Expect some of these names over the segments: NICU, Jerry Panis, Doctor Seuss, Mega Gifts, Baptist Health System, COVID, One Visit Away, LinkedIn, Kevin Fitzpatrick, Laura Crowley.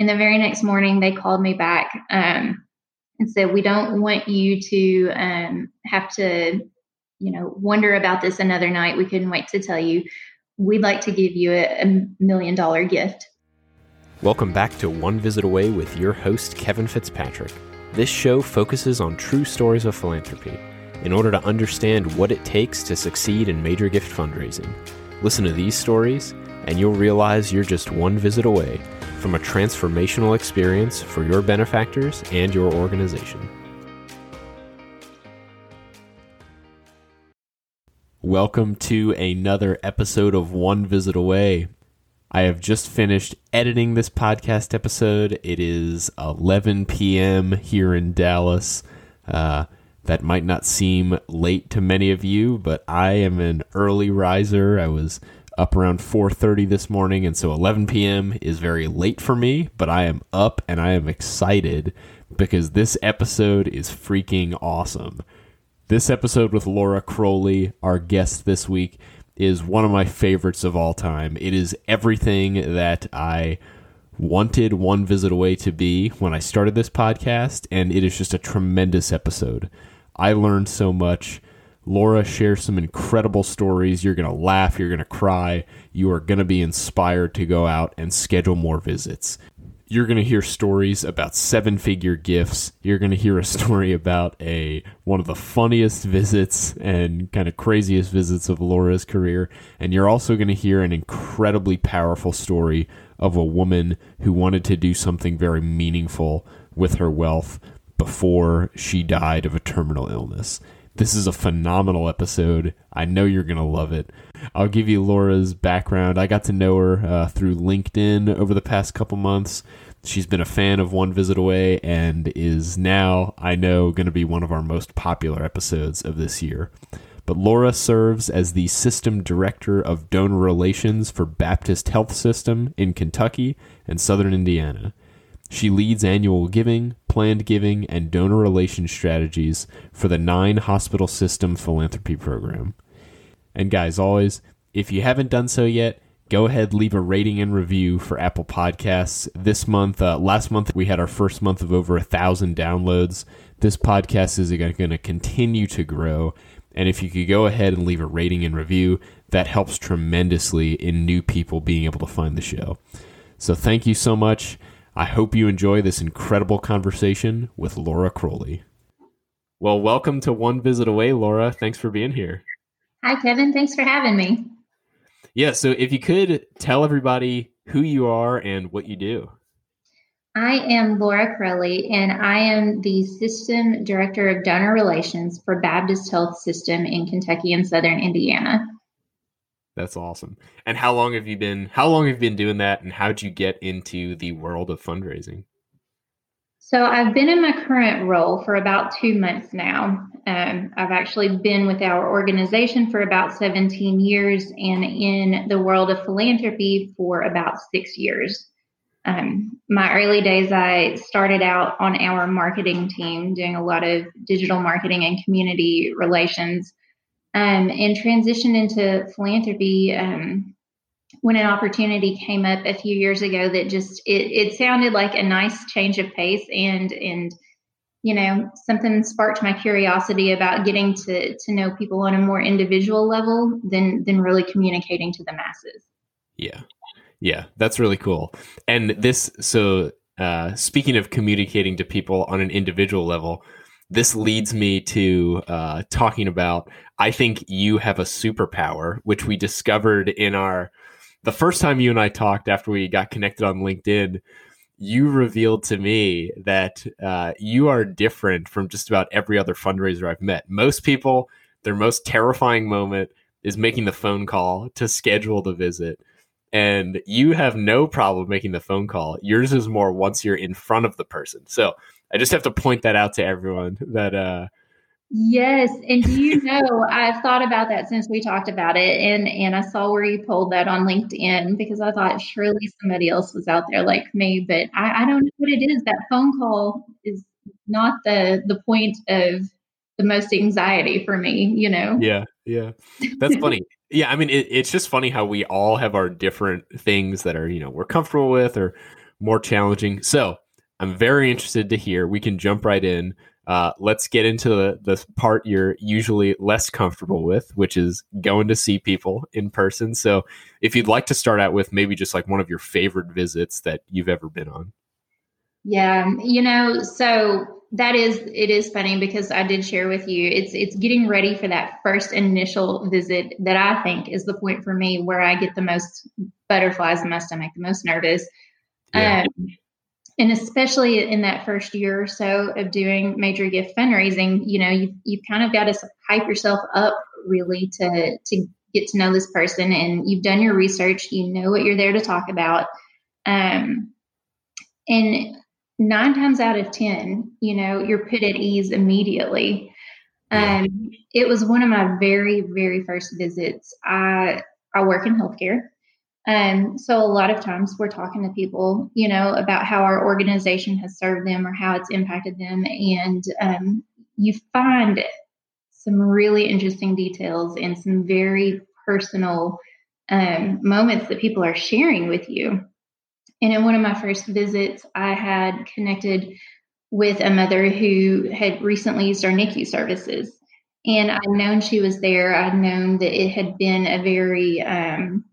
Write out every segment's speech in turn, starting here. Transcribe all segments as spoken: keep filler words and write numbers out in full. And the very next morning, they called me back um, and said, we don't want you to um, have to, you know, wonder about this another night. We couldn't wait to tell you. We'd like to give you a, a million dollar gift. Welcome back to One Visit Away with your host, Kevin Fitzpatrick. This show focuses on true stories of philanthropy in order to understand what it takes to succeed in major gift fundraising. Listen to these stories, and you'll realize you're just one visit away from a transformational experience for your benefactors and your organization. Welcome to another episode of One Visit Away. I have just finished editing this podcast episode. It is eleven p.m. here in Dallas. Uh, that might not seem late to many of you, but I am an early riser. I was up around four thirty this morning, and so eleven p.m. is very late for me, but I am up and I am excited because this episode is freaking awesome. This episode with Laura Crowley, our guest this week, is one of my favorites of all time. It is everything that I wanted One Visit Away to be when I started this podcast, and it is just a tremendous episode. I learned so much. Laura shares some incredible stories. You're going to laugh. You're going to cry. You are going to be inspired to go out and schedule more visits. You're going to hear stories about seven-figure gifts. You're going to hear a story about a one of the funniest visits and kind of craziest visits of Laura's career. And you're also going to hear an incredibly powerful story of a woman who wanted to do something very meaningful with her wealth before she died of a terminal illness. This is a phenomenal episode. I know you're going to love it. I'll give you Laura's background. I got to know her uh, through LinkedIn over the past couple months. She's been a fan of One Visit Away and is now, I know, going to be one of our most popular episodes of this year. But Laura serves as the System Director of Donor Relations for Baptist Health System in Kentucky and Southern Indiana. She leads annual giving, planned giving, and donor relations strategies for the nine hospital system philanthropy program. And guys, always, if you haven't done so yet, go ahead, leave a rating and review for Apple Podcasts. This month, uh, last month, we had our first month of over a thousand downloads. This podcast is going to continue to grow. And if you could go ahead and leave a rating and review, that helps tremendously in new people being able to find the show. So thank you so much. I hope you enjoy this incredible conversation with Laura Crowley. Well, welcome to One Visit Away, Laura. Thanks for being here. Hi, Kevin. Thanks for having me. Yeah, so if you could tell everybody who you are and what you do. I am Laura Crowley, and I am the System Director of Donor Relations for Baptist Health System in Kentucky and Southern Indiana. That's awesome. And how long have you been, how long have you been doing that, and how did you get into the world of fundraising? So I've been in my current role for about two months now. Um, I've actually been with our organization for about seventeen years and in the world of philanthropy for about six years. Um, my early days, I started out on our marketing team doing a lot of digital marketing and community relations. Um, and transitioned into philanthropy um, when an opportunity came up a few years ago that just, it, it sounded like a nice change of pace and, and you know, something sparked my curiosity about getting to to know people on a more individual level than, than really communicating to the masses. Yeah. Yeah, that's really cool. And this, so uh, speaking of communicating to people on an individual level, this leads me to uh, talking about, I think you have a superpower, which we discovered in our, the first time you and I talked after we got connected on LinkedIn, you revealed to me that uh, you are different from just about every other fundraiser I've met. Most people, their most terrifying moment is making the phone call to schedule the visit. And you have no problem making the phone call. Yours is more once you're in front of the person. So I just have to point that out to everyone that, uh, yes. And you know, I've thought about that since we talked about it, and, and I saw where you pulled that on LinkedIn because I thought surely somebody else was out there like me, but I, I don't know what it is. That phone call is not the, the point of the most anxiety for me, you know? Yeah. Yeah. That's funny. Yeah. I mean, it, it's just funny how we all have our different things that are, you know, we're comfortable with or more challenging. So I'm very interested to hear. We can jump right in. Uh, let's get into the, the part you're usually less comfortable with, which is going to see people in person. So if you'd like to start out with maybe just like one of your favorite visits that you've ever been on. Yeah, you know, so that is, it is funny because I did share with you, it's it's getting ready for that first initial visit that I think is the point for me where I get the most butterflies in my stomach, the most nervous. Yeah. Um, and especially in that first year or so of doing major gift fundraising, you know, you, you've kind of got to hype yourself up really to, to get to know this person, and you've done your research, you know what you're there to talk about. Um, and nine times out of ten, you know, you're put at ease immediately. Um, it was one of my very, very first visits. I, I work in healthcare. Um, so a lot of times we're talking to people, you know, about how our organization has served them or how it's impacted them. And um, you find some really interesting details and some very personal um, moments that people are sharing with you. And in one of my first visits, I had connected with a mother who had recently used our NICU services. And I'd known she was there. I'd known that it had been a very... Um,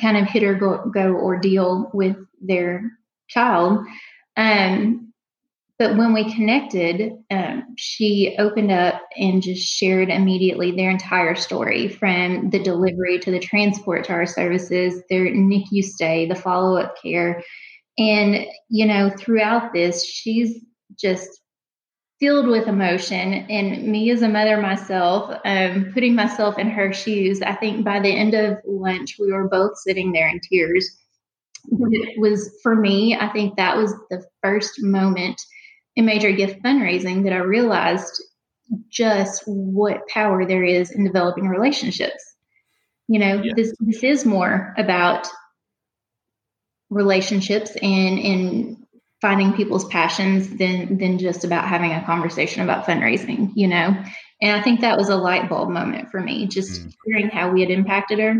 kind of hit or go, go ordeal with their child. Um, but when we connected, um, she opened up and just shared immediately their entire story, from the delivery to the transport to our services, their NICU stay, the follow-up care. And, you know, throughout this, she's just filled with emotion. And me as a mother myself, um, putting myself in her shoes, I think by the end of lunch, we were both sitting there in tears. But it was, for me, I think that was the first moment in major gift fundraising that I realized just what power there is in developing relationships. You know, yeah. this, this is more about relationships and, and, finding people's passions than than just about having a conversation about fundraising, you know? And I think that was a light bulb moment for me, just mm. hearing how we had impacted her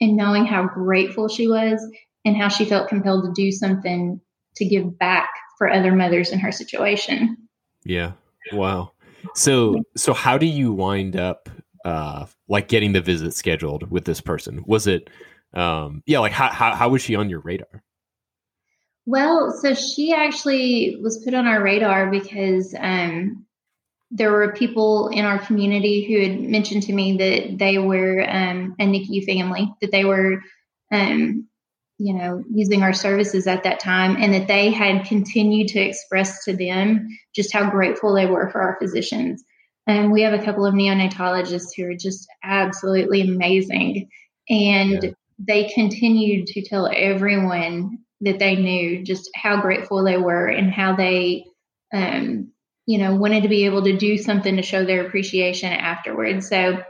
and knowing how grateful she was and how she felt compelled to do something to give back for other mothers in her situation. Yeah. Wow. So, so how do you wind up, uh, like getting the visit scheduled with this person? Was it, um, yeah. Like how, how, how was she on your radar? Well, so she actually was put on our radar because um, there were people in our community who had mentioned to me that they were um, a NICU family, that they were, um, you know, using our services at that time, and that they had continued to express to them just how grateful they were for our physicians. And we have a couple of neonatologists who are just absolutely amazing. And yeah. they continued to tell everyone that they knew just how grateful they were and how they, um, you know, wanted to be able to do something to show their appreciation afterwards. So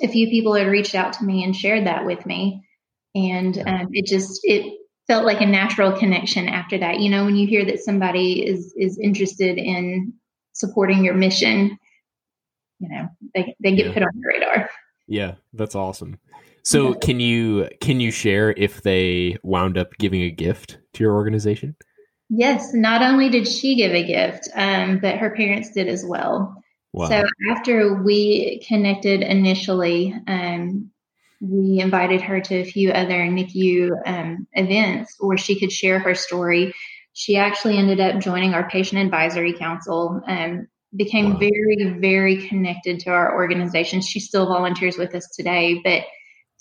a few people had reached out to me and shared that with me. And um, it just, it felt like a natural connection after that. You know, when you hear that somebody is, is interested in supporting your mission, you know, they, they get yeah. put on the radar. Yeah, that's awesome. So can you can you share if they wound up giving a gift to your organization? Yes. Not only did she give a gift, um, but her parents did as well. Wow. So after we connected initially, um, we invited her to a few other NICU um, events where she could share her story. She actually ended up joining our patient advisory council, um, became wow. very, very connected to our organization. She still volunteers with us today, but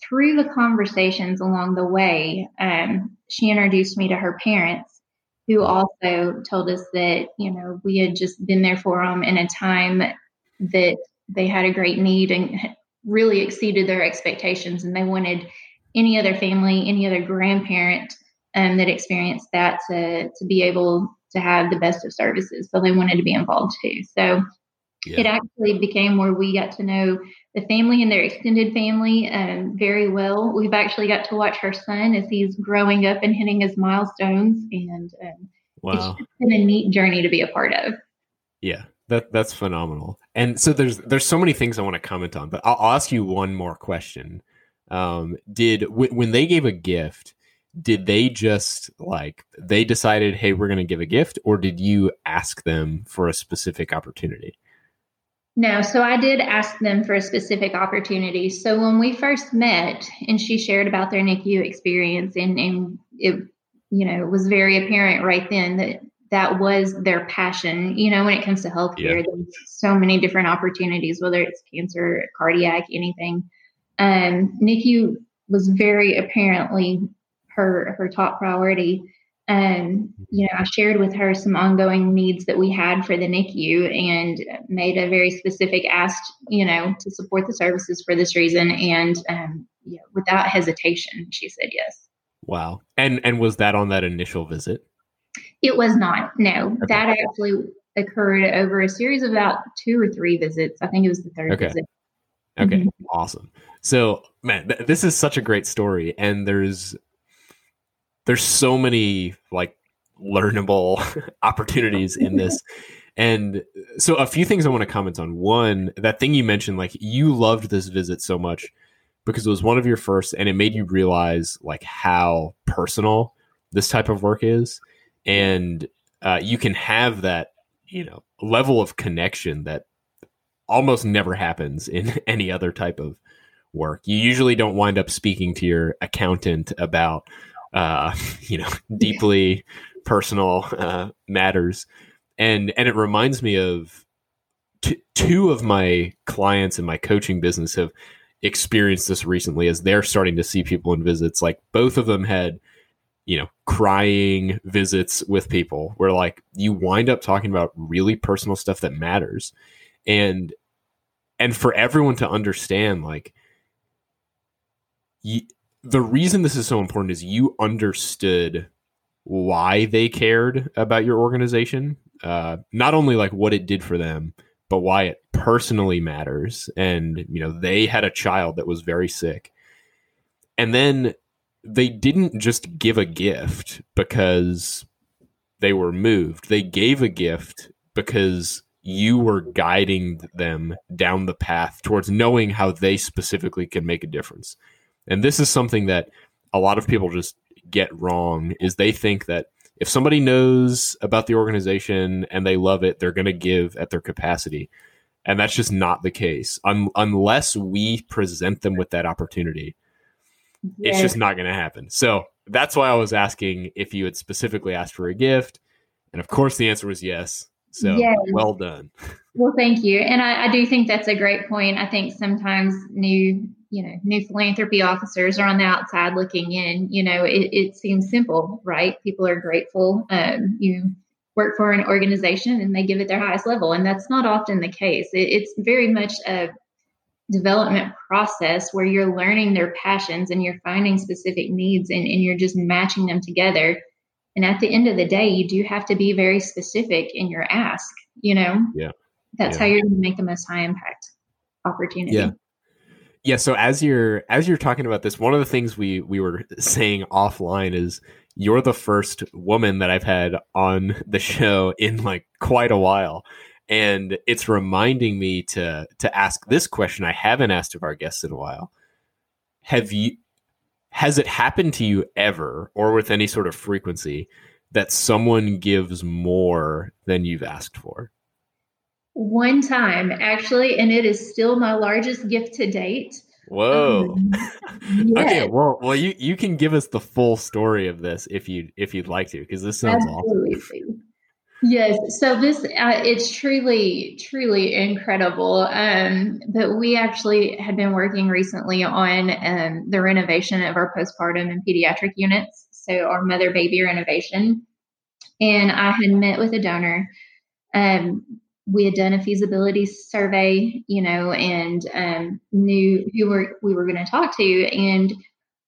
through the conversations along the way, um, she introduced me to her parents, who also told us that, you know, we had just been there for them in a time that they had a great need and really exceeded their expectations. And they wanted any other family, any other grandparent um, that experienced that to, to be able to have the best of services. So they wanted to be involved too. So yeah. It actually became where we got to know the family and their extended family um, very well. We've actually got to watch her son as he's growing up and hitting his milestones. And um, wow. it's just been a neat journey to be a part of. Yeah, that that's phenomenal. And so there's there's so many things I want to comment on, but I'll, I'll ask you one more question. Um, did w- when they gave a gift, did they just like, they decided, hey, we're going to give a gift, or did you ask them for a specific opportunity? No. So I did ask them for a specific opportunity. So when we first met and she shared about their N I C U experience, and, and it, you know, it was very apparent right then that that was their passion. You know, when it comes to healthcare, yeah. there's so many different opportunities, whether it's cancer, cardiac, anything. Um, N I C U was very apparently her, her top priority. Um, you know, I shared with her some ongoing needs that we had for the N I C U and made a very specific ask, you know, to support the services for this reason. And, um, yeah, without hesitation, she said yes. Wow. And, and was that on that initial visit? It was not. No, okay. That actually occurred over a series of about two or three visits. I think it was the third okay. visit. Okay. Mm-hmm. Awesome. So man, th- this is such a great story, and there's, there's so many like learnable opportunities in this. And so a few things I want to comment on. One, that thing you mentioned, like you loved this visit so much because it was one of your first, and it made you realize like how personal this type of work is. And uh, you can have that, you know, level of connection that almost never happens in any other type of work. You usually don't wind up speaking to your accountant about, uh, you know, deeply personal uh, matters. And and it reminds me of t- two of my clients in my coaching business have experienced this recently as they're starting to see people in visits. Like both of them had, you know, crying visits with people where like you wind up talking about really personal stuff that matters. And, and for everyone to understand, like y- the reason this is so important is you understood why they cared about your organization. Uh, not only like what it did for them, but why it personally matters. And, you know, they had a child that was very sick, and then they didn't just give a gift because they were moved. They gave a gift because you were guiding them down the path towards knowing how they specifically can make a difference. And this is something that a lot of people just get wrong, is they think that if somebody knows about the organization and they love it, they're going to give at their capacity. And that's just not the case. Un- unless we present them with that opportunity, yeah. It's just not going to happen. So that's why I was asking if you had specifically asked for a gift. And of course, the answer was yes. So yes. Well done. Well, thank you. And I, I do think that's a great point. I think sometimes new, you know, new philanthropy officers are on the outside looking in. You know, it, it seems simple, right? People are grateful. Um, you work for an organization and they give it their highest level. And that's not often the case. It, it's very much a development process where you're learning their passions and you're finding specific needs, and, and you're just matching them together. And at the end of the day, you do have to be very specific in your ask, you know, yeah, that's yeah. how you're going to make the most high impact opportunity. Yeah. Yeah. So as you're, as you're talking about this, one of the things we, we were saying offline is you're the first woman that I've had on the show in like quite a while. And it's reminding me to to ask this question I haven't asked of our guests in a while. Have you, has it happened to you ever, or with any sort of frequency, that someone gives more than you've asked for? One time, actually, and it is still my largest gift to date. Whoa. Um, yeah. Okay, well, well, you you can give us the full story of this if you if you'd like to, because this sounds Absolutely. Awesome. Yes. So this, uh, it's truly, truly incredible. Um, but we actually had been working recently on um, the renovation of our postpartum and pediatric units. So our mother baby renovation. And I had met with a donor. Um, we had done a feasibility survey, you know, and um, knew who were, we were going to talk to. And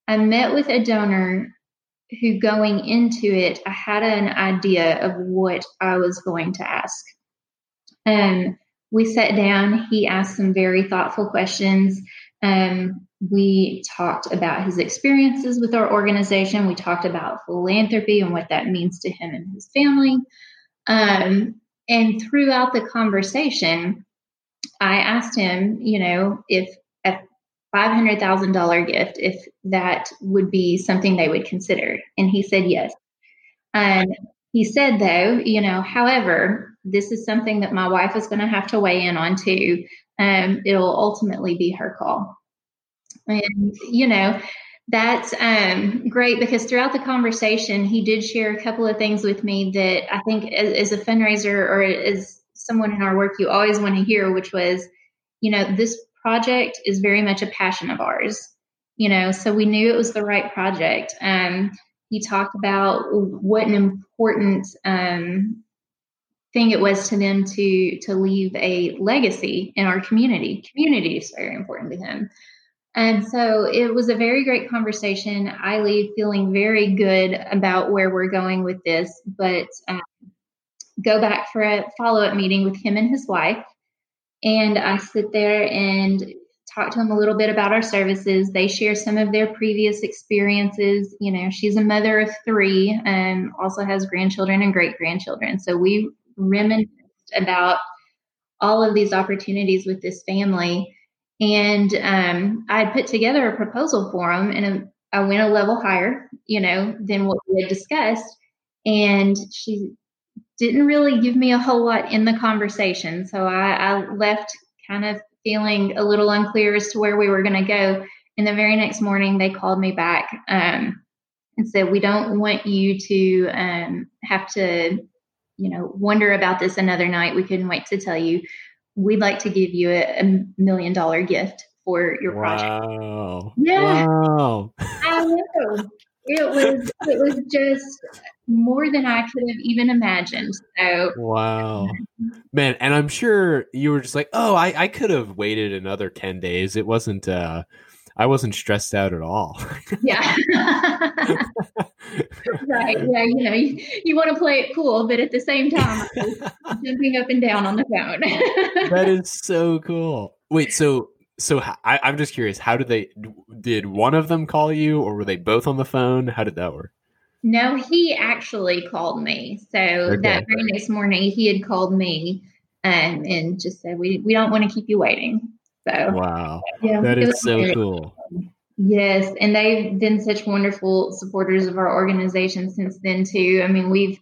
I met with a donor who, going into it, I had an idea of what I was going to ask. Um, we sat down, he asked some very thoughtful questions. Um, we talked about his experiences with our organization. We talked about philanthropy and what that means to him and his family. Um, and throughout the conversation, I asked him, you know, if, if five hundred thousand dollars gift, if that would be something they would consider. And he said, yes. And um, he said, though, you know, however, this is something that my wife is going to have to weigh in on too. Um, it'll ultimately be her call. And, you know, that's um, great, because throughout the conversation, he did share a couple of things with me that I think as, as a fundraiser or as someone in our work, you always want to hear, which was, you know, this project is very much a passion of ours, you know, so we knew it was the right project. Um, he talked about what an important um, thing it was to them to to leave a legacy in our community. Community is very important to him. And so it was a very great conversation. I leave feeling very good about where we're going with this, but um, go back for a follow-up meeting with him and his wife. And I sit there and talk to them a little bit about our services. They share some of their previous experiences. You know, she's a mother of three and also has grandchildren and great-grandchildren. So we reminisced about all of these opportunities with this family. And um, I had put together a proposal for them, and I went a level higher, you know, than what we had discussed. And she didn't really give me a whole lot in the conversation. So I, I left kind of feeling a little unclear as to where we were going to go. And the very next morning, they called me back um, and said, we don't want you to um, have to, you know, wonder about this another night. We couldn't wait to tell you. We'd like to give you a, a million dollar gift for your project. Wow. Yeah. Wow. I know. It was, it was just more than I could have even imagined. So wow, man. And I'm sure you were just like, oh, I, I could have waited another ten days. It wasn't, uh, I wasn't stressed out at all. Yeah. Right. Yeah. You know, you, you want to play it cool, but at the same time, I'm jumping up and down on the phone. That is so cool. Wait, so, so I, I'm just curious, how did they, did one of them call you, or were they both on the phone? How did that work? No, he actually called me. So okay. That very next morning he had called me um, and just said, we, we don't want to keep you waiting. So, wow, yeah, that is so great. Cool. Yes, and they've been such wonderful supporters of our organization since then too. I mean, we've,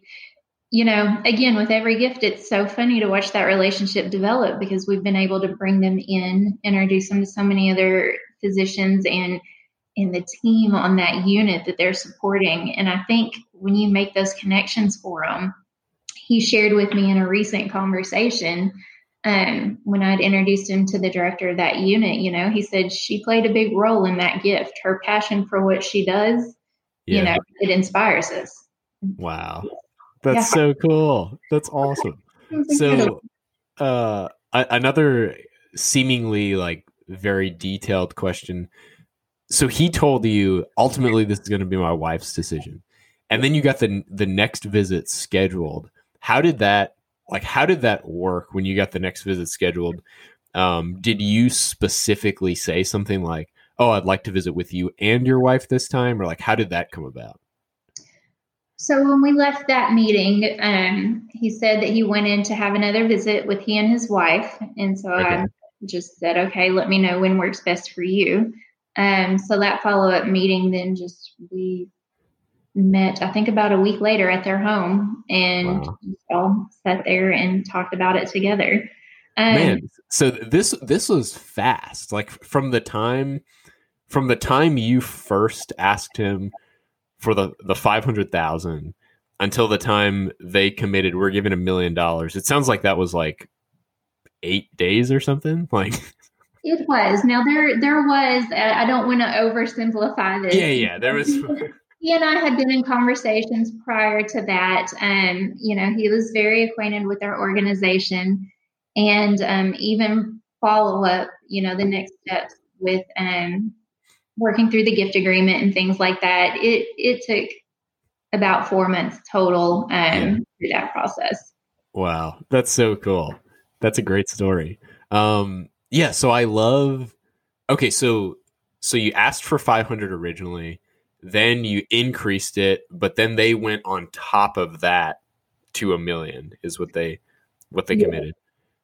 you know, again, with every gift, it's so funny to watch that relationship develop, because we've been able to bring them in, introduce them to so many other physicians and and the team on that unit that they're supporting. And I think when you make those connections for them, he shared with me in a recent conversation. Um, when I'd introduced him to the director of that unit, you know, he said she played a big role in that gift. Her passion for what she does, yeah. You know, it inspires us. Wow. That's yeah. So cool. That's awesome. So uh, another seemingly like very detailed question. So he told you, ultimately, this is going to be my wife's decision. And then you got the the next visit scheduled. How did that Like, how did that work when you got the next visit scheduled? Um, did you specifically say something like, oh, I'd like to visit with you and your wife this time? Or like, how did that come about? So when we left that meeting, um, he said that he went in to have another visit with he and his wife. And so okay. I just said, okay, let me know when works best for you. Um, so that follow-up meeting, then just we met, I think, about a week later at their home, and wow. all sat there and talked about it together. Um, Man, so this this was fast. Like from the time from the time you first asked him for the the five hundred thousand until the time they committed, we're giving a million dollars. It sounds like that was like eight days or something. Like it was. Now there there was. I don't want to oversimplify this. Yeah, yeah, there was. He and I had been in conversations prior to that. Um, you know, he was very acquainted with our organization, and um, even follow up, you know, the next steps with um, working through the gift agreement and things like that. It it took about four months total um, yeah. through that process. Wow. That's so cool. That's a great story. Um, yeah. So I love, okay. So, so you asked for five hundred originally. Then you increased it, but then they went on top of that to a million is what they what they yeah. committed.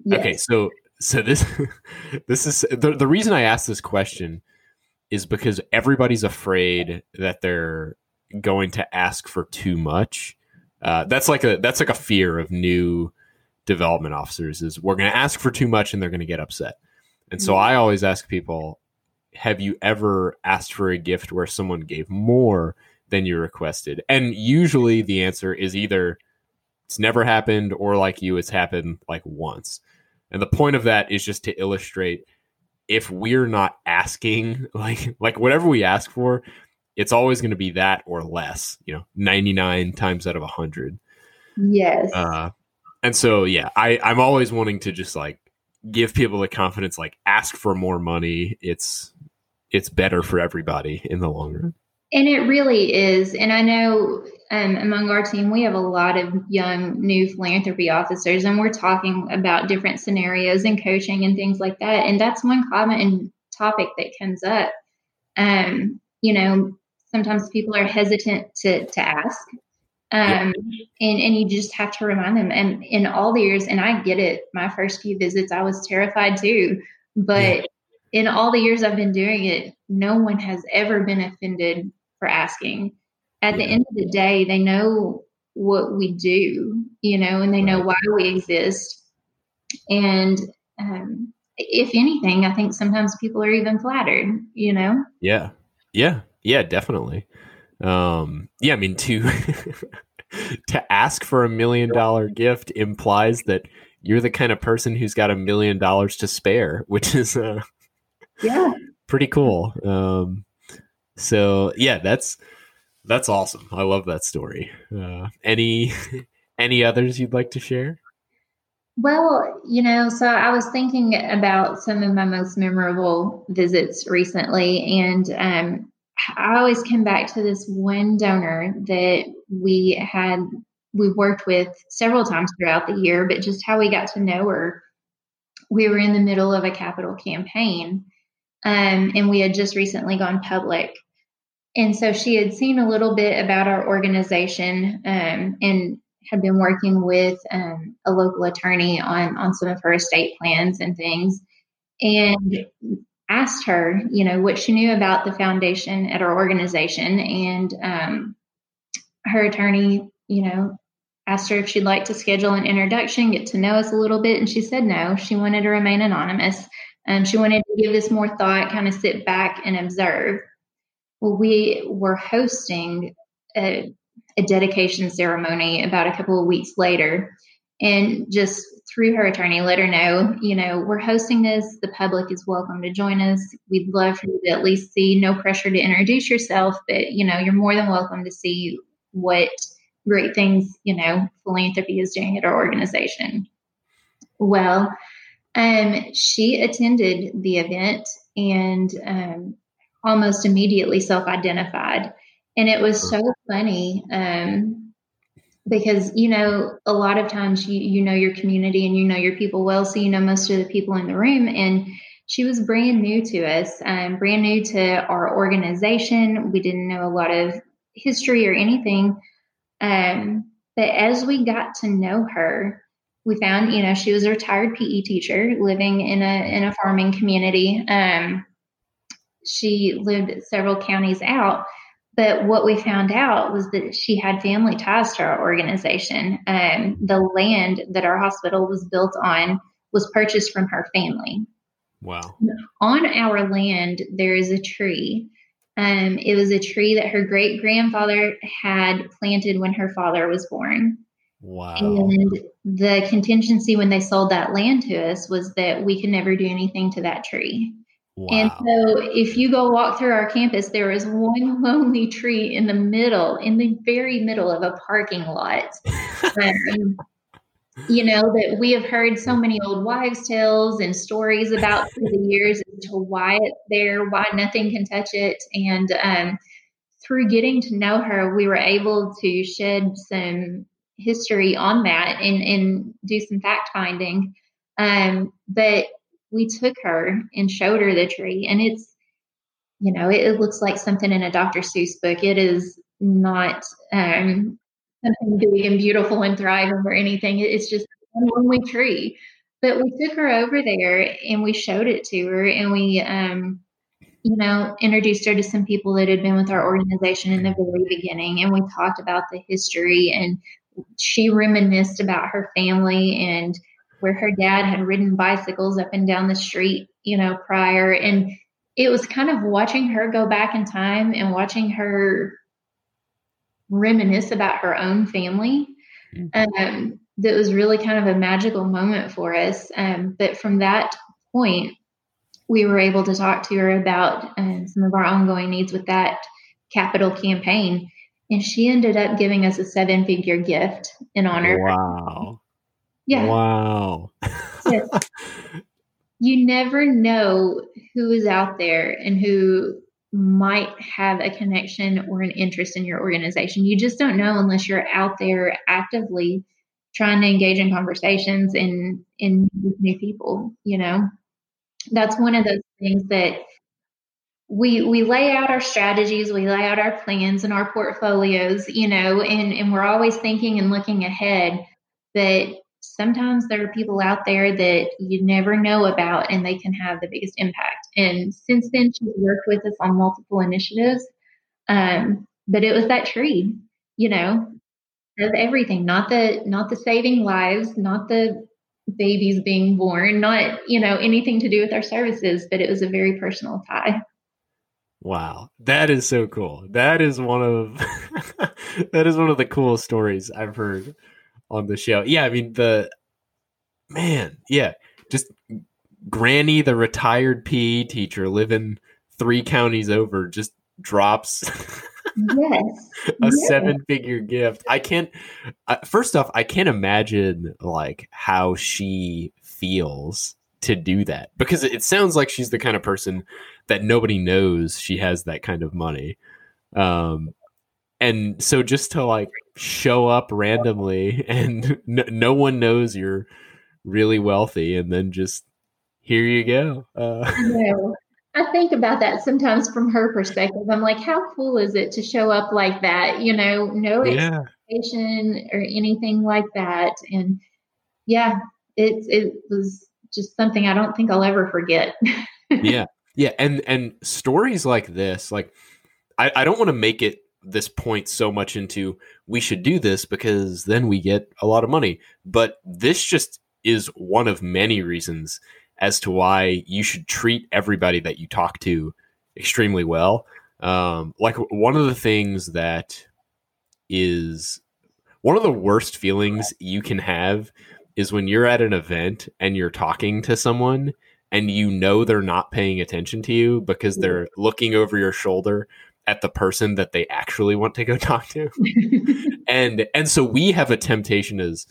Yes. Okay, so so this this is the, the reason I asked this question is because everybody's afraid that they're going to ask for too much. Uh, that's like a that's like a fear of new development officers, is we're going to ask for too much and they're going to get upset. And so I always ask people, have you ever asked for a gift where someone gave more than you requested? And usually the answer is either it's never happened, or like you, it's happened like once. And the point of that is just to illustrate, if we're not asking, like, like whatever we ask for, it's always going to be that or less, you know, ninety-nine times out of a hundred. Yes. Uh, and so, yeah, I, I'm always wanting to just like give people the confidence, like ask for more money. It's, it's better for everybody in the long run. And it really is. And I know um, among our team, we have a lot of young, new philanthropy officers, and we're talking about different scenarios and coaching and things like that. And that's one comment and topic that comes up. Um, you know, sometimes people are hesitant to, to ask. Um, yeah. and, and you just have to remind them. And in all the years, and I get it, my first few visits, I was terrified too. But yeah. In all the years I've been doing it, no one has ever been offended for asking. At yeah. the end of the day, they know what we do, you know, and they right. know why we exist. And um, if anything, I think sometimes people are even flattered, you know? Yeah. Yeah. Yeah, definitely. Um, yeah, I mean, to to ask for a million dollar gift implies that you're the kind of person who's got a million dollars to spare, which is uh, yeah, pretty cool. Um, so yeah, that's that's awesome. I love that story. Uh, any any others you'd like to share? Well, you know, so I was thinking about some of my most memorable visits recently, and um, I always come back to this one donor that we had, we worked with several times throughout the year, but just how we got to know her. We were in the middle of a capital campaign, um, and we had just recently gone public. And so she had seen a little bit about our organization, um, and had been working with um, a local attorney on, on some of her estate plans and things, and asked her, you know, what she knew about the foundation at our organization. And um, her attorney, you know, asked her if she'd like to schedule an introduction, get to know us a little bit. And she said no, she wanted to remain anonymous. Um, she wanted to give this more thought, kind of sit back and observe. Well, we were hosting a a dedication ceremony about a couple of weeks later, and just through her attorney, let her know, you know, we're hosting this. The public is welcome to join us. We'd love for you to at least see, no pressure to introduce yourself, but you know, you're more than welcome to see what great things, you know, philanthropy is doing at our organization. Well, um, she attended the event and um, almost immediately self-identified. And it was so funny um, because, you know, a lot of times you, you know your community and you know your people well, so you know most of the people in the room. And she was brand new to us, um, brand new to our organization. We didn't know a lot of history or anything. Um, but as we got to know her, we found, you know, she was a retired P E teacher living in a in a farming community. Um, she lived several counties out. But what we found out was that she had family ties to our organization. Um, the land that our hospital was built on was purchased from her family. Wow. On our land, there is a tree. Um, it was a tree that her great-grandfather had planted when her father was born. Wow. And the contingency when they sold that land to us was that we could never do anything to that tree. Wow. And so if you go walk through our campus, there is one lonely tree in the middle, in the very middle of a parking lot. um, you know, that we have heard so many old wives' tales and stories about through the years as to why it's there, why nothing can touch it. And um, through getting to know her, we were able to shed some history on that and, and do some fact finding. Um, but we took her and showed her the tree, and it's, you know, it, it looks like something in a Doctor Seuss book. It is not um, something big and beautiful and thriving or anything. It's just a lonely tree. But we took her over there and we showed it to her, and we, um, you know, introduced her to some people that had been with our organization in the very beginning. And we talked about the history, and she reminisced about her family and where her dad had ridden bicycles up and down the street, you know, prior. And it was kind of watching her go back in time and watching her reminisce about her own family. Um, that was really kind of a magical moment for us. Um, but from that point, we were able to talk to her about um, some of our ongoing needs with that capital campaign. And she ended up giving us a seven figure gift in honor. Wow. Yeah. Wow. Yes. You never know who is out there and who might have a connection or an interest in your organization. You just don't know unless you're out there actively trying to engage in conversations and in new people, you know. That's one of those things that we we lay out our strategies, we lay out our plans and our portfolios, you know, and, and we're always thinking and looking ahead. But sometimes there are people out there that you never know about, and they can have the biggest impact. And since then, she's worked with us on multiple initiatives. Um, but it was that tree, you know, of everything, not the, not the saving lives, not the babies being born, not, you know, anything to do with our services, but it was a very personal tie. Wow. That is so cool. That is one of, that is one of the coolest stories I've heard on the show. Yeah. I mean, the man, yeah. Just Granny, the retired P E teacher living three counties over, just drops yes. a yes. seven figure gift. I can't, uh, first off, I can't imagine like how she feels to do that, because it sounds like she's the kind of person that nobody knows she has that kind of money. Um, And so just to like show up randomly and n- no one knows you're really wealthy, and then just here you go. Uh, I know. I think about that sometimes from her perspective. I'm like, how cool is it to show up like that? You know, no expectation yeah. or anything like that. And yeah, it, it was just something I don't think I'll ever forget. yeah. Yeah. And, and stories like this, like I, I don't want to make it this point so much into we should do this because then we get a lot of money. But this just is one of many reasons as to why you should treat everybody that you talk to extremely well. Um, like one of the things that is one of the worst feelings you can have is when you're at an event and you're talking to someone and you know they're not paying attention to you because they're looking over your shoulder at the person that they actually want to go talk to. and and so we have a temptation as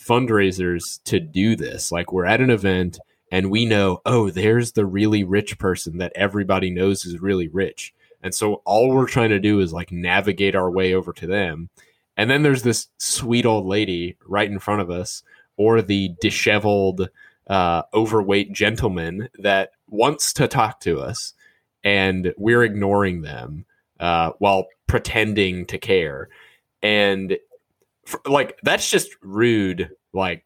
fundraisers to do this. Like we're at an event and we know, oh, there's the really rich person that everybody knows is really rich. And so all we're trying to do is like navigate our way over to them. And then there's this sweet old lady right in front of us, or the disheveled, uh, overweight gentleman that wants to talk to us. And we're ignoring them uh, while pretending to care. And for, like, that's just rude, like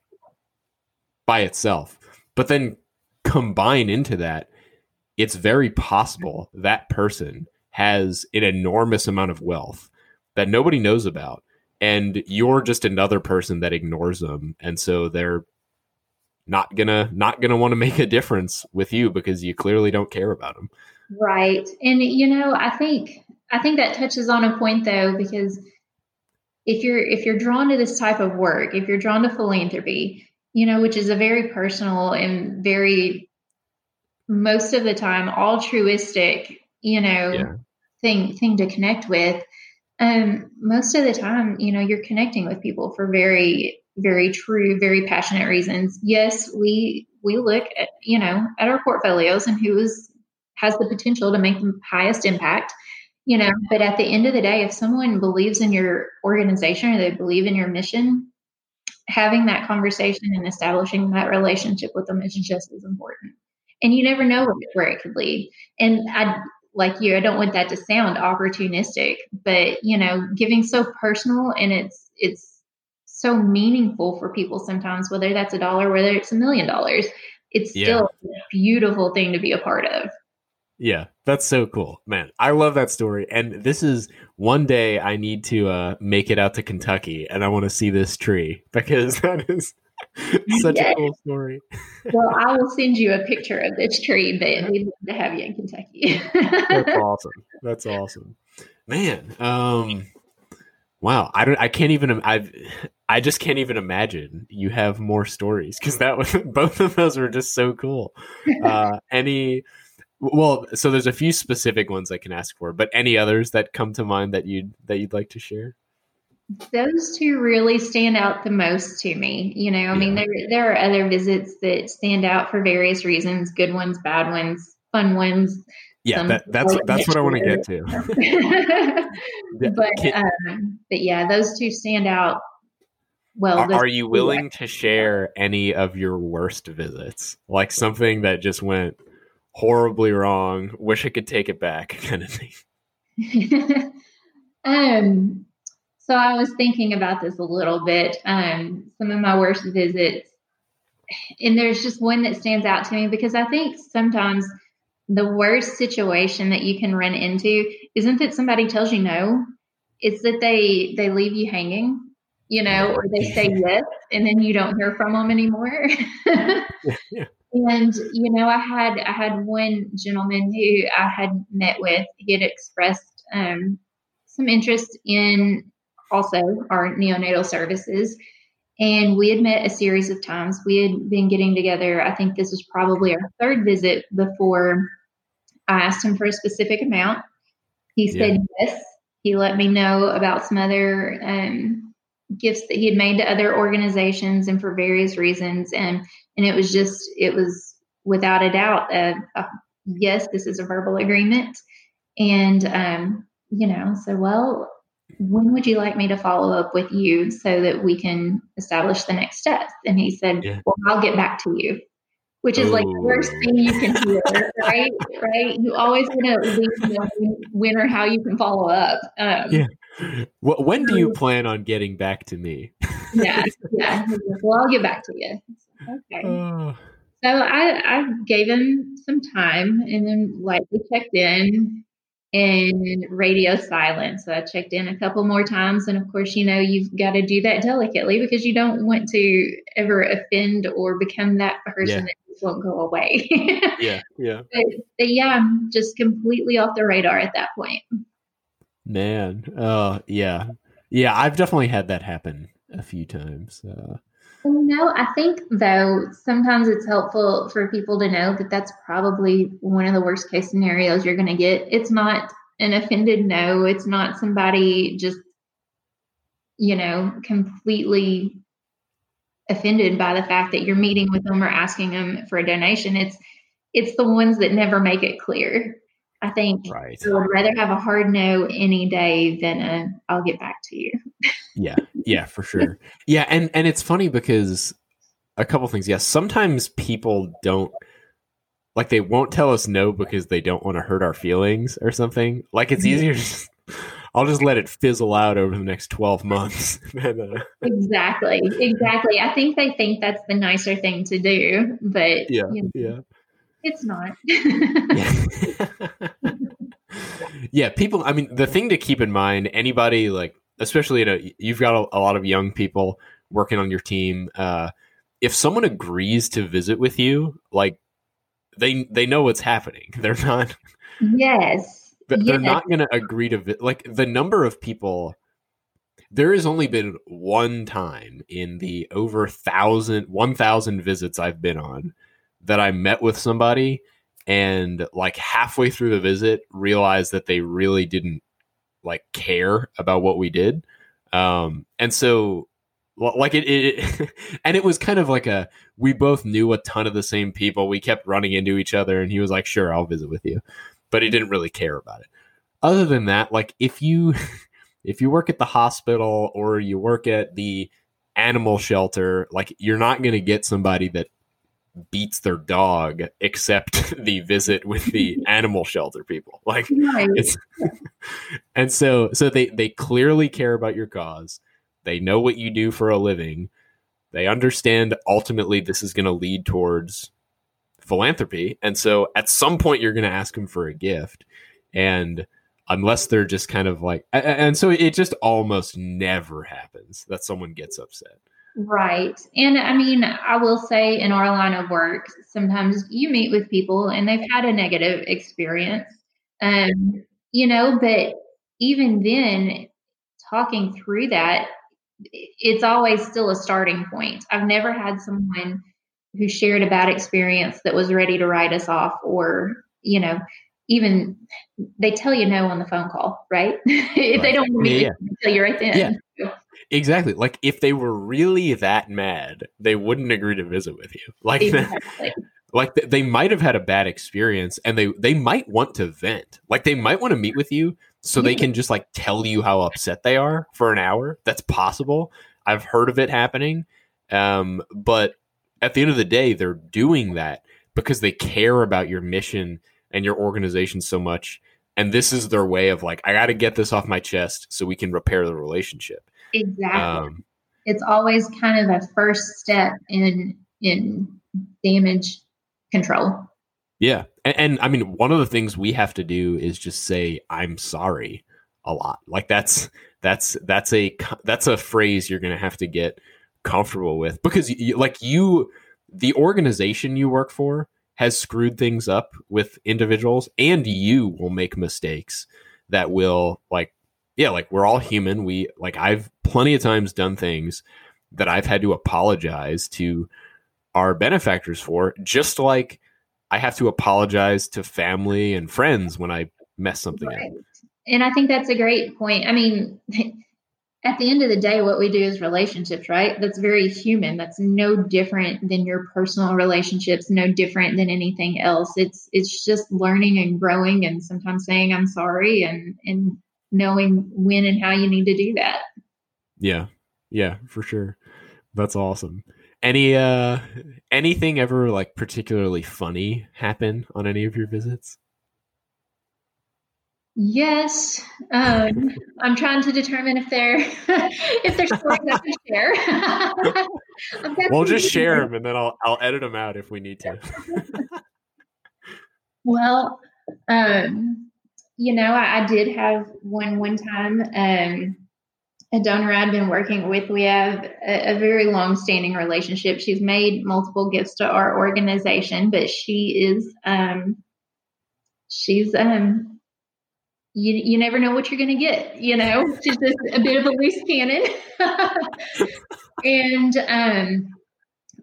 by itself. But then combine into that, it's very possible that person has an enormous amount of wealth that nobody knows about. And you're just another person that ignores them. And so they're not gonna, not gonna want to make a difference with you because you clearly don't care about them. Right. And, you know, I think, I think that touches on a point though, because if you're, if you're drawn to this type of work, if you're drawn to philanthropy, you know, which is a very personal and very, most of the time, altruistic, you know, yeah. thing, thing to connect with. Um, most of the time, you know, you're connecting with people for very, very true, very passionate reasons. Yes. We, we look at, you know, at our portfolios and who is has the potential to make the highest impact, you know, but at the end of the day, if someone believes in your organization or they believe in your mission, having that conversation and establishing that relationship with them is just as important. And you never know where it could lead. And I, like you, I don't want that to sound opportunistic, but you know, giving so personal and it's, it's so meaningful for people sometimes, whether that's a dollar, whether it's a million dollars, it's still yeah. a beautiful thing to be a part of. Yeah, that's so cool, man. I love that story. And this is one day I need to uh, make it out to Kentucky, and I want to see this tree because that is such yes. a cool story. Well, I will send you a picture of this tree, but we'd love to have you in Kentucky. That's awesome. That's awesome, man. Um, wow. I don't, I can't even, I've, I just can't even imagine you have more stories because that was, both of those were just so cool. Uh, any, Well, so there's a few specific ones I can ask for, but any others that come to mind that you'd that you'd like to share? Those two really stand out the most to me. You know, I yeah. mean, there there are other visits that stand out for various reasons, good ones, bad ones, fun ones. Yeah, that, that's that's what I want to get to. but, um, but yeah, those two stand out. Well, are, are you willing yeah. to share any of your worst visits? Like something that just went horribly wrong, wish I could take it back kind of thing. um, so I was thinking about this a little bit. Um, some of my worst visits, and there's just one that stands out to me because I think sometimes the worst situation that you can run into isn't that somebody tells you no, it's that they, they leave you hanging, you know, or they say yes, and then you don't hear from them anymore. yeah. And, you know, I had, I had one gentleman who I had met with, he had expressed um, some interest in also our neonatal services. And we had met a series of times. We had been getting together. I think this was probably our third visit before I asked him for a specific amount. He said yeah. yes. He let me know about some other um, gifts that he had made to other organizations and for various reasons. And And it was just, it was without a doubt, a, a, yes, this is a verbal agreement. And, um, you know, so, well, when would you like me to follow up with you so that we can establish the next steps? And he said, yeah. well, I'll get back to you, which is Ooh. like the worst thing you can hear, right? Right. You always want to know when or how you can follow up. Um, yeah. When do you plan on getting back to me? yeah, yeah. Well, I'll get back to you. Okay. Oh. So I, I gave him some time and then lightly checked in and radio silence. So I checked in a couple more times. And of course, you know, you've got to do that delicately because you don't want to ever offend or become that person yeah. that just won't go away. yeah. Yeah. But, but yeah, I'm just completely off the radar at that point. Man. Oh, yeah. Yeah. I've definitely had that happen a few times. Uh, You know, I think, though, sometimes it's helpful for people to know that that's probably one of the worst case scenarios you're going to get. It's not an offended no. It's not somebody just, you know, completely offended by the fact that you're meeting with them or asking them for a donation. It's it's the ones that never make it clear. I think right. I would rather have a hard no any day than a I'll get back to you. Yeah. Yeah, for sure. Yeah. And, and it's funny because a couple things. Yeah. Sometimes people don't like, they won't tell us no because they don't want to hurt our feelings or something. Like it's easier. To just, I'll just let it fizzle out over the next twelve months. and, uh, exactly. Exactly. I think they think that's the nicer thing to do, but yeah, you know, yeah. it's not. yeah. yeah. People, I mean, the thing to keep in mind, anybody like, especially, you know, you've got a, a lot of young people working on your team. Uh, if someone agrees to visit with you, like they they know what's happening. They're not. Yes. They're yes. not going to agree to vi- like the number of people. There has only been one time in the over thousand one thousand visits I've been on that I met with somebody and like halfway through the visit realized that they really didn't like care about what we did. Um, and so like it, it and it was kind of like a, we both knew a ton of the same people. We kept running into each other and he was like, sure, I'll visit with you, but he didn't really care about it. Other than that, like if you, if you work at the hospital or you work at the animal shelter, like you're not going to get somebody that beats their dog except the visit with the animal shelter people like it's, and so so they they clearly care about your cause. They know what you do for a living. They understand ultimately this is going to lead towards philanthropy. And so at some point you're going to ask them for a gift, and unless they're just kind of like, and so it just almost never happens that someone gets upset. Right. And I mean, I will say in our line of work, sometimes you meet with people and they've had a negative experience, um, you know, but even then talking through that, it's always still a starting point. I've never had someone who shared a bad experience that was ready to write us off, or, you know, even they tell you no on the phone call, right? If right. They don't want to meet yeah. you, they tell you right then. Yeah. Exactly. Like if they were really that mad, they wouldn't agree to visit with you. Like, exactly. Like they might have had a bad experience, and they, they might want to vent. Like they might want to meet with you so yeah. they can just like tell you how upset they are for an hour. That's possible. I've heard of it happening. Um, but at the end of the day, they're doing that because they care about your mission and your organization so much. And this is their way of like, I got to get this off my chest so we can repair the relationship. Exactly. Um, it's always kind of a first step in, in damage control. Yeah. And, and I mean, one of the things we have to do is just say, I'm sorry a lot. Like that's, that's, that's a, that's a phrase you're going to have to get comfortable with, because you, like you, the organization you work for has screwed things up with individuals, and you will make mistakes that will like, yeah, like we're all human. We like, I've plenty of times done things that I've had to apologize to our benefactors for, just like I have to apologize to family and friends when I mess something right. up. And I think that's a great point. I mean, at the end of the day, what we do is relationships, right? That's very human. That's no different than your personal relationships, no different than anything else. It's it's just learning and growing, and sometimes saying I'm sorry, and, and knowing when and how you need to do that. Yeah. Yeah, for sure. That's awesome. Any uh anything ever like particularly funny happen on any of your visits? Yes. Um, I'm trying to determine if they're, if they're stories I can share. We'll just share them, and then I'll, I'll edit them out if we need to. Well, um, you know, I, I did have one, one time, um, a donor I'd been working with. We have a, a very long standing relationship. She's made multiple gifts to our organization, but she is, um, she's, um, You you never know what you're going to get, you know, she's just a bit of a loose cannon. And um,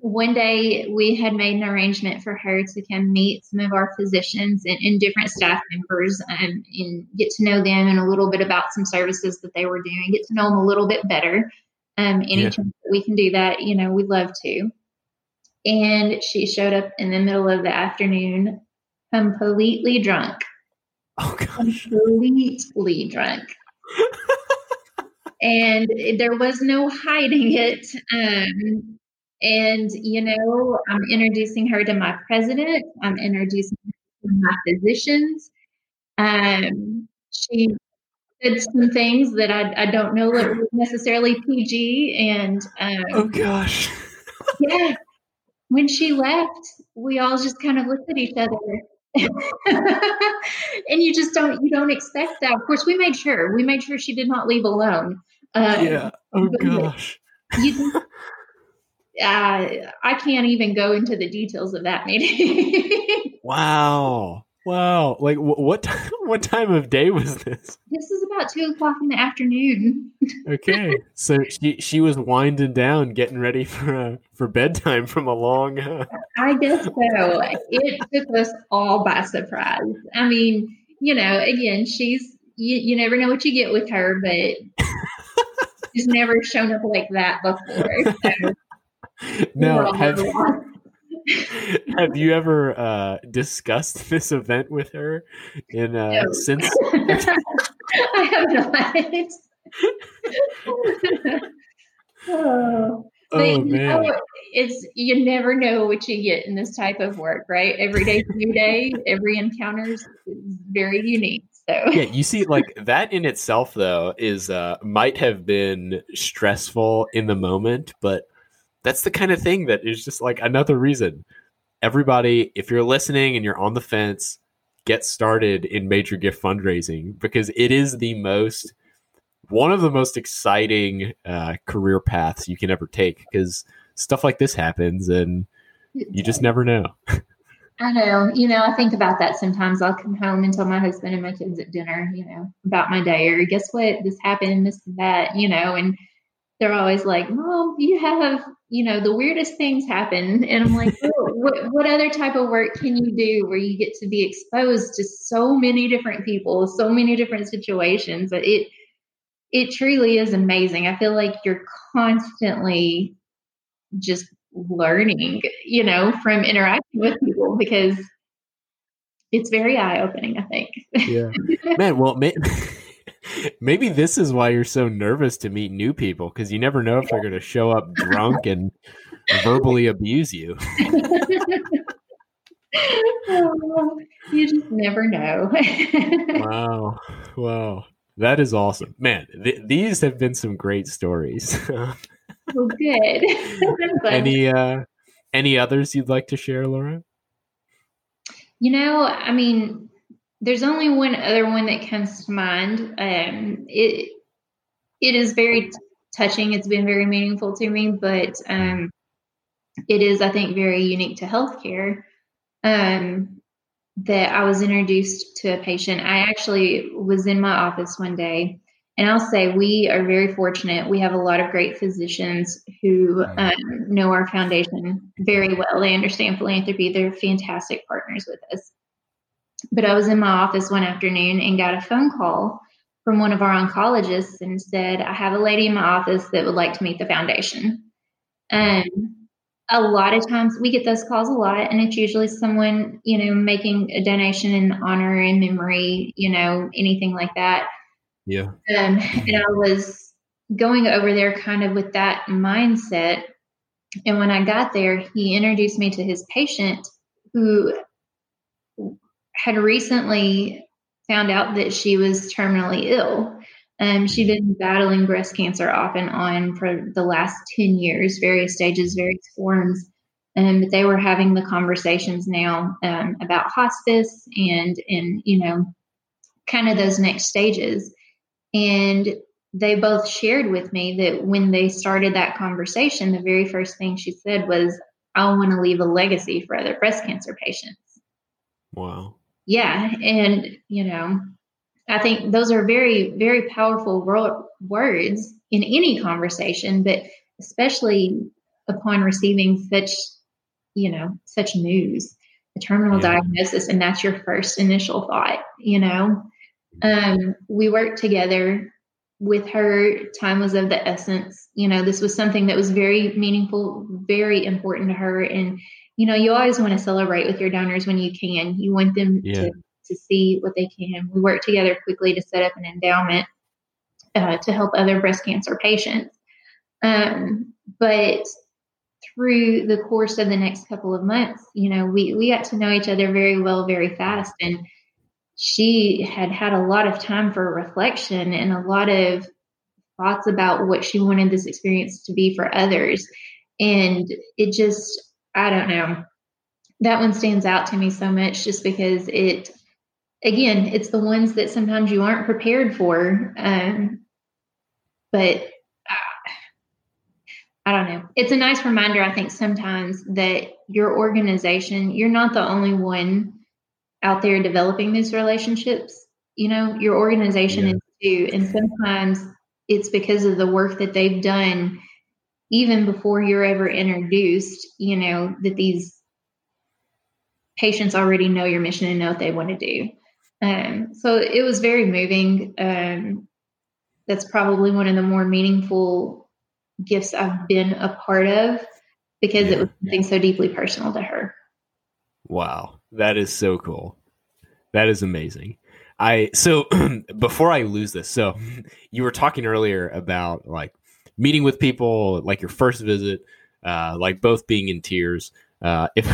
one day we had made an arrangement for her to come meet some of our physicians and, and different staff members, um, and get to know them and a little bit about some services that they were doing, get to know them a little bit better. Um, any yeah. chance that we can do that, you know, we love to. And she showed up in the middle of the afternoon, completely drunk. Oh, gosh. Completely drunk. And there was no hiding it. Um, and, you know, I'm introducing her to my president. I'm introducing her to my physicians. Um, she did some things that I, I don't know that were necessarily P G. And um, oh, gosh. Yeah. When she left, we all just kind of looked at each other. And you just don't, you don't expect that. Of course, we made sure, we made sure she did not leave alone. Um, yeah. Oh gosh. You, uh, I can't even go into the details of that meeting. Wow. Wow. Like wh- what, time, what time of day was this? This is about two o'clock in the afternoon. Okay. So she, she was winding down, getting ready for, uh, for bedtime from a long, uh... I guess so. It took us all by surprise. I mean, you know, again, she's, you, you never know what you get with her, but she's never shown up like that before. So. No, have Have you ever uh, discussed this event with her in uh, no. since? I have not. Oh, but, oh man! You know, it's you never know what you get in this type of work, right? Every day's new day. Every encounter is very unique. So yeah, you see, like that in itself, though, is uh, might have been stressful in the moment, but. That's the kind of thing that is just like another reason everybody, if you're listening and you're on the fence, get started in major gift fundraising, because it is the most, one of the most exciting uh, career paths you can ever take, because stuff like this happens and you just never know. I know. You know, I think about that sometimes. I'll come home and tell my husband and my kids at dinner, you know, about my day, or guess what? This happened, this and that, you know, and they're always like, Mom, you have, you know, the weirdest things happen. And I'm like, oh, what, what other type of work can you do where you get to be exposed to so many different people, so many different situations? But it, it truly is amazing. I feel like you're constantly just learning, you know, from interacting with people, because it's very eye-opening, I think. Yeah, man. Well, may- maybe this is why you're so nervous to meet new people, because you never know if they're going to show up drunk and verbally abuse you. Oh, you just never know. Wow. Wow. That is awesome, man. Th- these have been some great stories. Well, good. any uh, any others you'd like to share, Laura? You know, I mean, there's only one other one that comes to mind. Um, it it is very touching. It's been very meaningful to me, but um, it is, I think, very unique to healthcare. Um, that I was introduced to a patient. I actually was in my office one day. And I'll say we are very fortunate. We have a lot of great physicians who um, know our foundation very well. They understand philanthropy. They're fantastic partners with us. But I was in my office one afternoon and got a phone call from one of our oncologists and said, I have a lady in my office that would like to meet the foundation. And um, a lot of times we get those calls a lot, and it's usually someone, you know, making a donation in honor and memory, you know, anything like that. Yeah. Um, and I was going over there kind of with that mindset. And when I got there, he introduced me to his patient who had recently found out that she was terminally ill. Um, she'd been battling breast cancer off and on for the last ten years, various stages, various forms. Um, but they were having the conversations now um, about hospice and, and, you know, kind of those next stages. And they both shared with me that when they started that conversation, the very first thing she said was, I want to leave a legacy for other breast cancer patients. Wow. Yeah. And, you know, I think those are very, very powerful wor- words in any conversation, but especially upon receiving such, you know, such news, a terminal yeah. diagnosis, and that's your first initial thought, you know. Um, we worked together with her. Time was of the essence. You know, this was something that was very meaningful, very important to her. And, you know, you always want to celebrate with your donors when you can. You want them yeah. to, to see what they can. We worked together quickly to set up an endowment uh, to help other breast cancer patients. Um, but through the course of the next couple of months, you know, we, we got to know each other very well, very fast. And she had had a lot of time for reflection and a lot of thoughts about what she wanted this experience to be for others. And it just, I don't know, that one stands out to me so much just because it, again, it's the ones that sometimes you aren't prepared for. Um, but I don't know. It's a nice reminder, I think, sometimes that your organization, you're not the only one out there developing these relationships, you know, your organization yeah. is too. And sometimes it's because of the work that they've done, even before you're ever introduced, you know, that these patients already know your mission and know what they want to do. Um, so it was very moving. Um, that's probably one of the more meaningful gifts I've been a part of, because yeah. it was something so deeply personal to her. Wow. That is so cool. That is amazing. I so before I lose this, so you were talking earlier about like meeting with people, like your first visit, uh, like both being in tears. Uh, if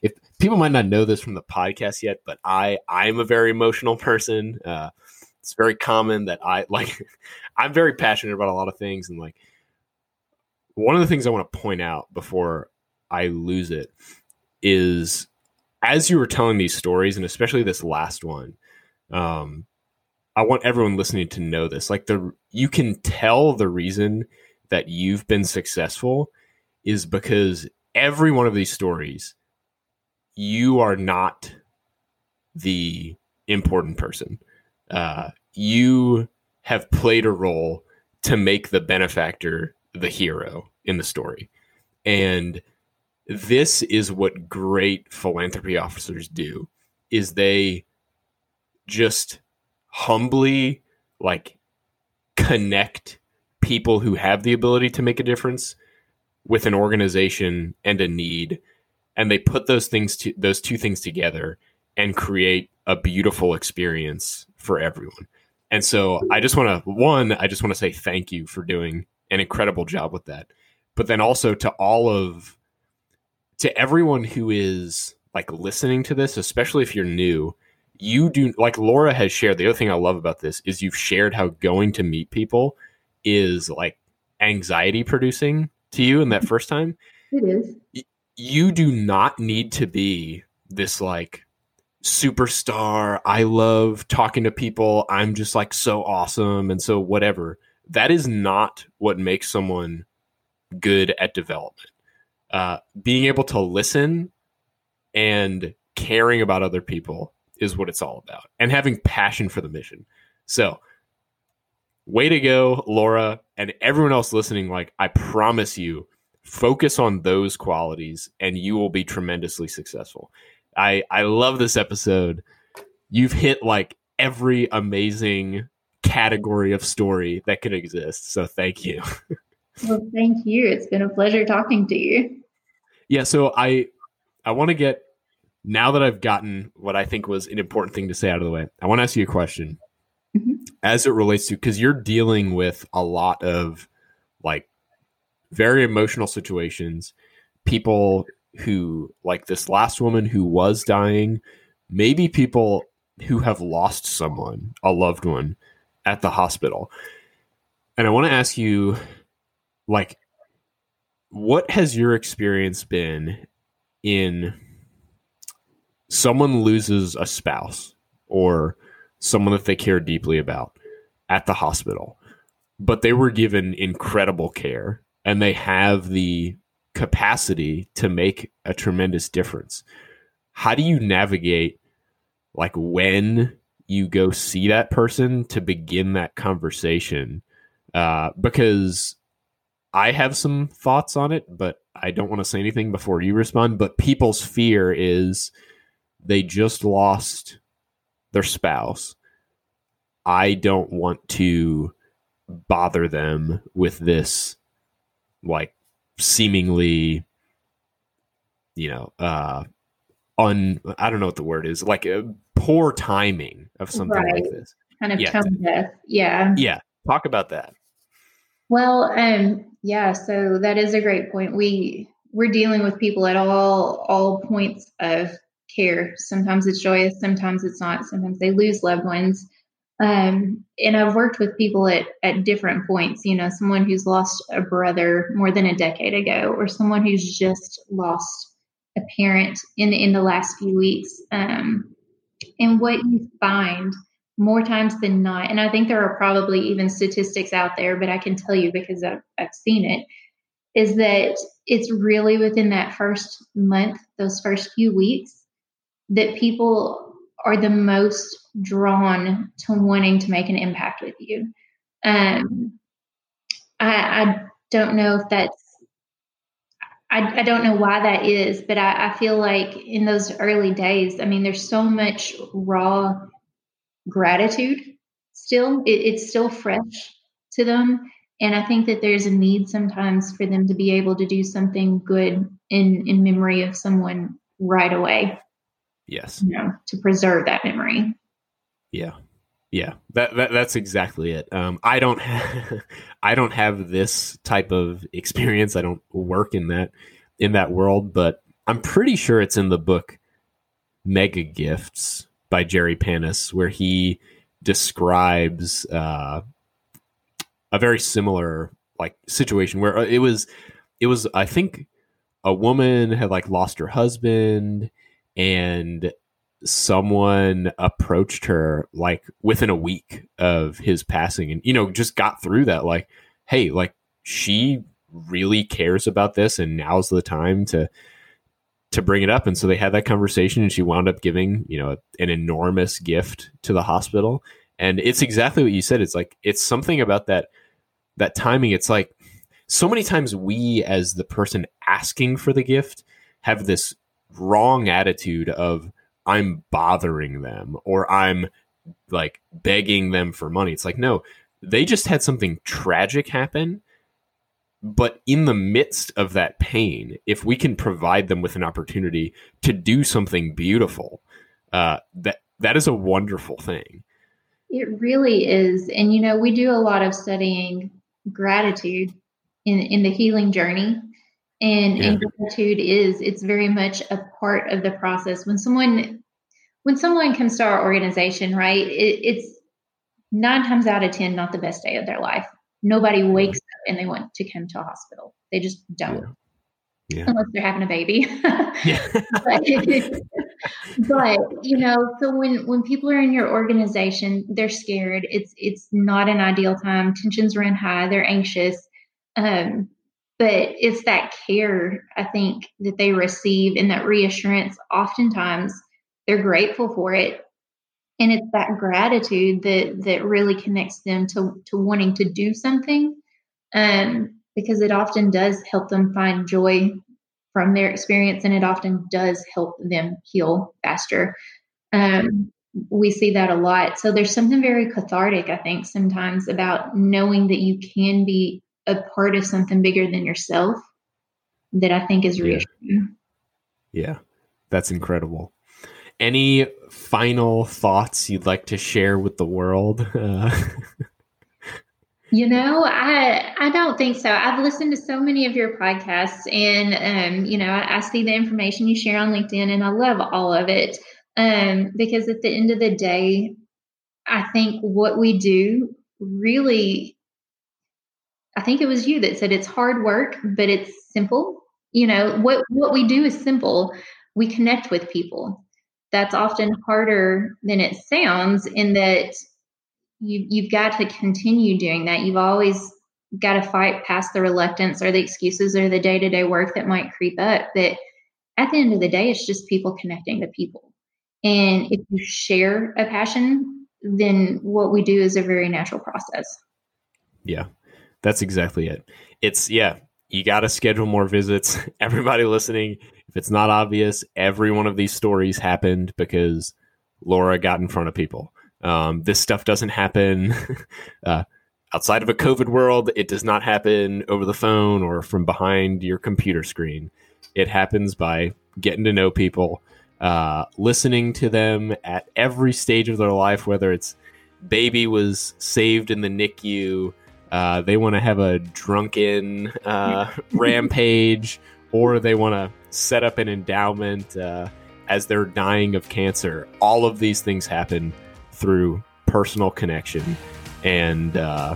if people might not know this from the podcast yet, but I I'm a very emotional person. Uh, it's very common that I like I'm very passionate about a lot of things, and like one of the things I want to point out before I lose it is, as you were telling these stories, and especially this last one, um, I want everyone listening to know this. Like, the you can tell the reason that you've been successful is because every one of these stories, you are not the important person. Uh, you have played a role to make the benefactor the hero in the story. And this is what great philanthropy officers do, is they just humbly, like, connect people who have the ability to make a difference with an organization and a need. And they put those things, to, those two things together and create a beautiful experience for everyone. And so I just want to, one, I just want to say thank you for doing an incredible job with that. But then also to all of, to everyone who is, like, listening to this, especially if you're new, you do, like Laura has shared, the other thing I love about this is you've shared how going to meet people is, like, anxiety producing to you in that first time. It is. Y- you do not need to be this, like, superstar. I love talking to people. I'm just, like, so awesome. And so whatever. That is not what makes someone good at development. Uh, being able to listen and caring about other people is what it's all about, and having passion for the mission. So way to go, Laura, and everyone else listening. Like, I promise you, focus on those qualities and you will be tremendously successful. I, I love this episode. You've hit, like, every amazing category of story that could exist. So thank you. Well, thank you. It's been a pleasure talking to you. Yeah, so I I want to get, now that I've gotten what I think was an important thing to say out of the way, I want to ask you a question. Mm-hmm. As it relates to, because you're dealing with a lot of, like, very emotional situations, people who, like this last woman who was dying, maybe people who have lost someone, a loved one, at the hospital. And I want to ask you, like, what has your experience been in someone loses a spouse or someone that they care deeply about at the hospital, but they were given incredible care and they have the capacity to make a tremendous difference? How do you navigate, like, when you go see that person to begin that conversation? Uh, because I have some thoughts on it, but I don't want to say anything before you respond. But people's fear is they just lost their spouse. I don't want to bother them with this, like, seemingly, you know, uh, un, I don't know what the word is, like a poor timing of something right. like this. Kind of yeah. tone deaf. Yeah. Yeah. Talk about that. Well, um, yeah, so that is a great point. We we're dealing with people at all all points of care. Sometimes it's joyous, sometimes it's not. Sometimes they lose loved ones. Um, and I've worked with people at at different points. You know, someone who's lost a brother more than a decade ago, or someone who's just lost a parent in the, in the last few weeks. Um, and what you find more times than not, and I think there are probably even statistics out there, but I can tell you because I've, I've seen it, is that it's really within that first month, those first few weeks, that people are the most drawn to wanting to make an impact with you. Um, I, I don't know if that's, I, I don't know why that is, but I, I feel like in those early days, I mean, there's so much raw gratitude still, it, it's still fresh to them. And I think that there's a need sometimes for them to be able to do something good in, in memory of someone right away. Yes. You know, to preserve that memory. Yeah. Yeah. That, that that's exactly it. Um, I don't, have, I don't have this type of experience. I don't work in that, in that world, but I'm pretty sure it's in the book Mega Gifts by Jerry Panis, where he describes uh, a very similar, like, situation where it was, it was, I think a woman had like lost her husband, and someone approached her like within a week of his passing, and, you know, just got through that. Like, hey, like she really cares about this, and now's the time to, to bring it up. And so they had that conversation, and she wound up giving, you know, an enormous gift to the hospital. And it's exactly what you said. It's like, it's something about that, that timing. It's like so many times we, as the person asking for the gift, have this wrong attitude of, I'm bothering them, or I'm like begging them for money. It's like, no, they just had something tragic happen. But in the midst of that pain, if we can provide them with an opportunity to do something beautiful, uh, that that is a wonderful thing. It really is. And, you know, we do a lot of studying gratitude in, in the healing journey. And, yeah. and gratitude is, it's very much a part of the process. When someone, when someone comes to our organization, right, it, it's nine times out of ten, not the best day of their life. Nobody wakes up and they want to come to a hospital. They just don't. Yeah. Yeah. Unless they're having a baby. but, but, you know, so when, when people are in your organization, they're scared. It's, it's not an ideal time. Tensions run high. They're anxious. Um, But it's that care, I think, that they receive, and that reassurance. Oftentimes, they're grateful for it. And it's that gratitude that that really connects them to, to wanting to do something, um, because it often does help them find joy from their experience, and it often does help them heal faster. Um, we see that a lot. So there's something very cathartic, I think, sometimes about knowing that you can be a part of something bigger than yourself, that I think is reassuring. Yeah. That's incredible. Any final thoughts you'd like to share with the world? Uh. You know, I, I don't think so. I've listened to so many of your podcasts, and, um, you know, I, I see the information you share on LinkedIn, and I love all of it. Um, because at the end of the day, I think what we do really, I think it was you that said it's hard work, but it's simple. You know, what, what we do is simple. We connect with people. That's often harder than it sounds, in that you, you've got to continue doing that. You've always got to fight past the reluctance or the excuses or the day-to-day work that might creep up. But at the end of the day, it's just people connecting to people. And if you share a passion, then what we do is a very natural process. Yeah. That's exactly it. It's, yeah, you got to schedule more visits. Everybody listening, if it's not obvious, every one of these stories happened because Laura got in front of people. Um, this stuff doesn't happen uh, outside of a COVID world. It does not happen over the phone or from behind your computer screen. It happens by getting to know people, uh, listening to them at every stage of their life, whether it's baby was saved in the N I C U, Uh, they want to have a drunken uh, rampage, or they want to set up an endowment uh, as they're dying of cancer. All of these things happen through personal connection. And uh,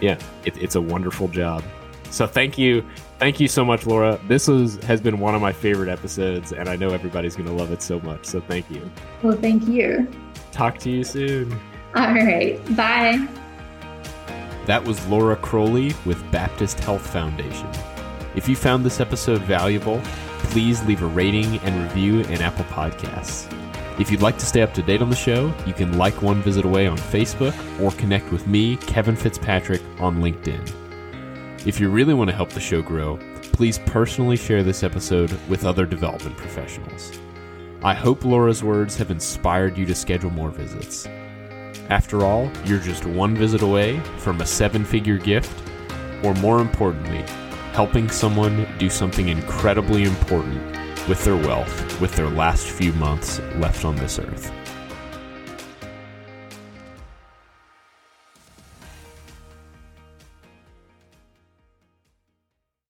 yeah, it, it's a wonderful job. So thank you. Thank you so much, Laura. This is, has been one of my favorite episodes, and I know everybody's going to love it so much. So thank you. Well, thank you. Talk to you soon. All right. Bye. That was Laura Crowley with Baptist Health Foundation. If you found this episode valuable, please leave a rating and review in Apple Podcasts. If you'd like to stay up to date on the show, you can like One Visit Away on Facebook, or connect with me, Kevin Fitzpatrick, on LinkedIn. If you really want to help the show grow, please personally share this episode with other development professionals. I hope Laura's words have inspired you to schedule more visits. After all, you're just one visit away from a seven-figure gift, or more importantly, helping someone do something incredibly important with their wealth, with their last few months left on this earth.